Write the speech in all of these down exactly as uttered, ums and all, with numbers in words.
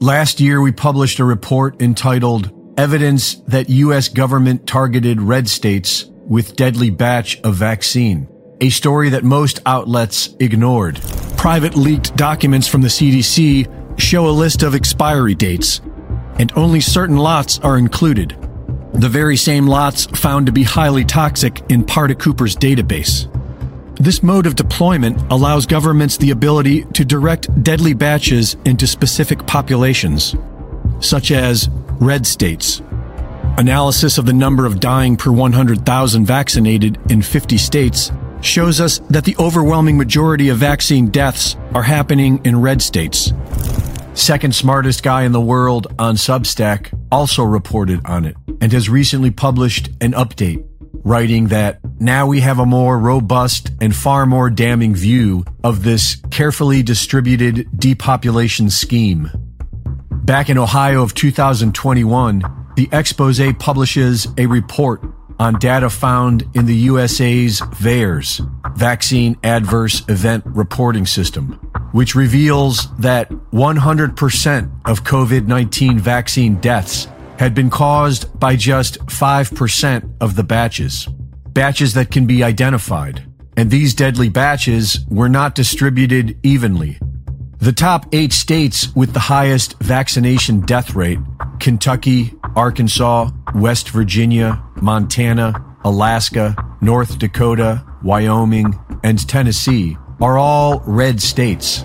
Last year, we published a report entitled Evidence That U S Government Targeted Red States with Deadly Batch of Vaccine, a story that most outlets ignored. Private leaked documents from the C D C show a list of expiry dates, and only certain lots are included. The very same lots found to be highly toxic in Pardecouper's database. This mode of deployment allows governments the ability to direct deadly batches into specific populations, such as red states. Analysis of the number of dying per one hundred thousand vaccinated in fifty states shows us that the overwhelming majority of vaccine deaths are happening in red states. Second smartest guy in the world on Substack also reported on it and has recently published an update, writing that now we have a more robust and far more damning view of this carefully distributed depopulation scheme. Back in Ohio of two thousand twenty-one, the expose publishes a report on data found in the U S A's VAERS, Vaccine Adverse Event Reporting System, which reveals that one hundred percent of COVID nineteen vaccine deaths had been caused by just five percent of the batches, batches that can be identified. And these deadly batches were not distributed evenly. The top eight states with the highest vaccination death rate, Kentucky, Arkansas, West Virginia, Montana, Alaska, North Dakota, Wyoming, and Tennessee, are all red states.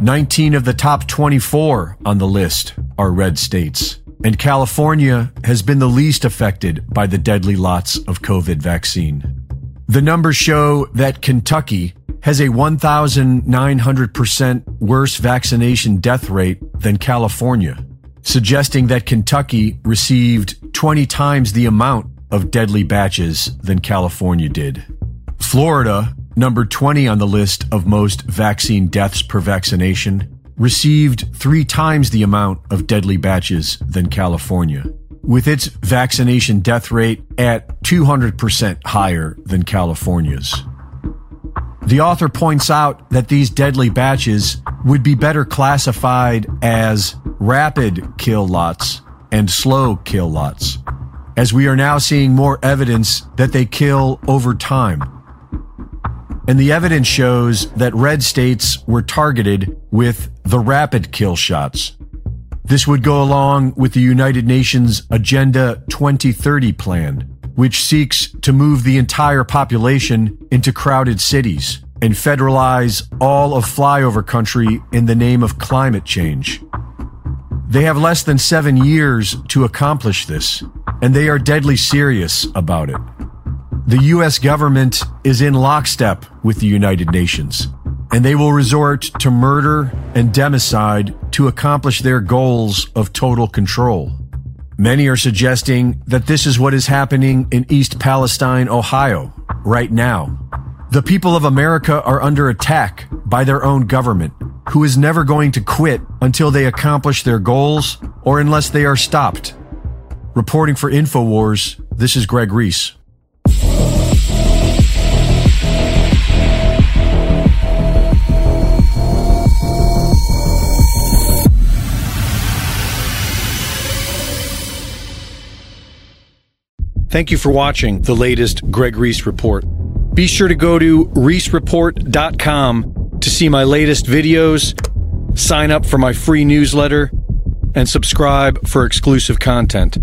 nineteen of the top twenty-four on the list are red states, and California has been the least affected by the deadly lots of COVID vaccine. The numbers show that Kentucky has a one thousand nine hundred percent worse vaccination death rate than California, suggesting that Kentucky received twenty times the amount of deadly batches than California did. Florida, number twenty on the list of most vaccine deaths per vaccination, received three times the amount of deadly batches than California, with its vaccination death rate at two hundred percent higher than California's. The author points out that these deadly batches would be better classified as rapid kill lots and slow kill lots, as we are now seeing more evidence that they kill over time. And the evidence shows that red states were targeted with the rapid kill shots. This would go along with the United Nations Agenda twenty thirty plan, which seeks to move the entire population into crowded cities and federalize all of flyover country in the name of climate change. They have less than seven years to accomplish this, and they are deadly serious about it. The U S government is in lockstep with the United Nations, and they will resort to murder and democide to accomplish their goals of total control. Many are suggesting that this is what is happening in East Palestine, Ohio, right now. The people of America are under attack by their own government, who is never going to quit until they accomplish their goals or unless they are stopped. Reporting for InfoWars, this is Greg Reese. Thank you for watching the latest Greg Reese Report. Be sure to go to Reese Report dot com to see my latest videos, sign up for my free newsletter, and subscribe for exclusive content.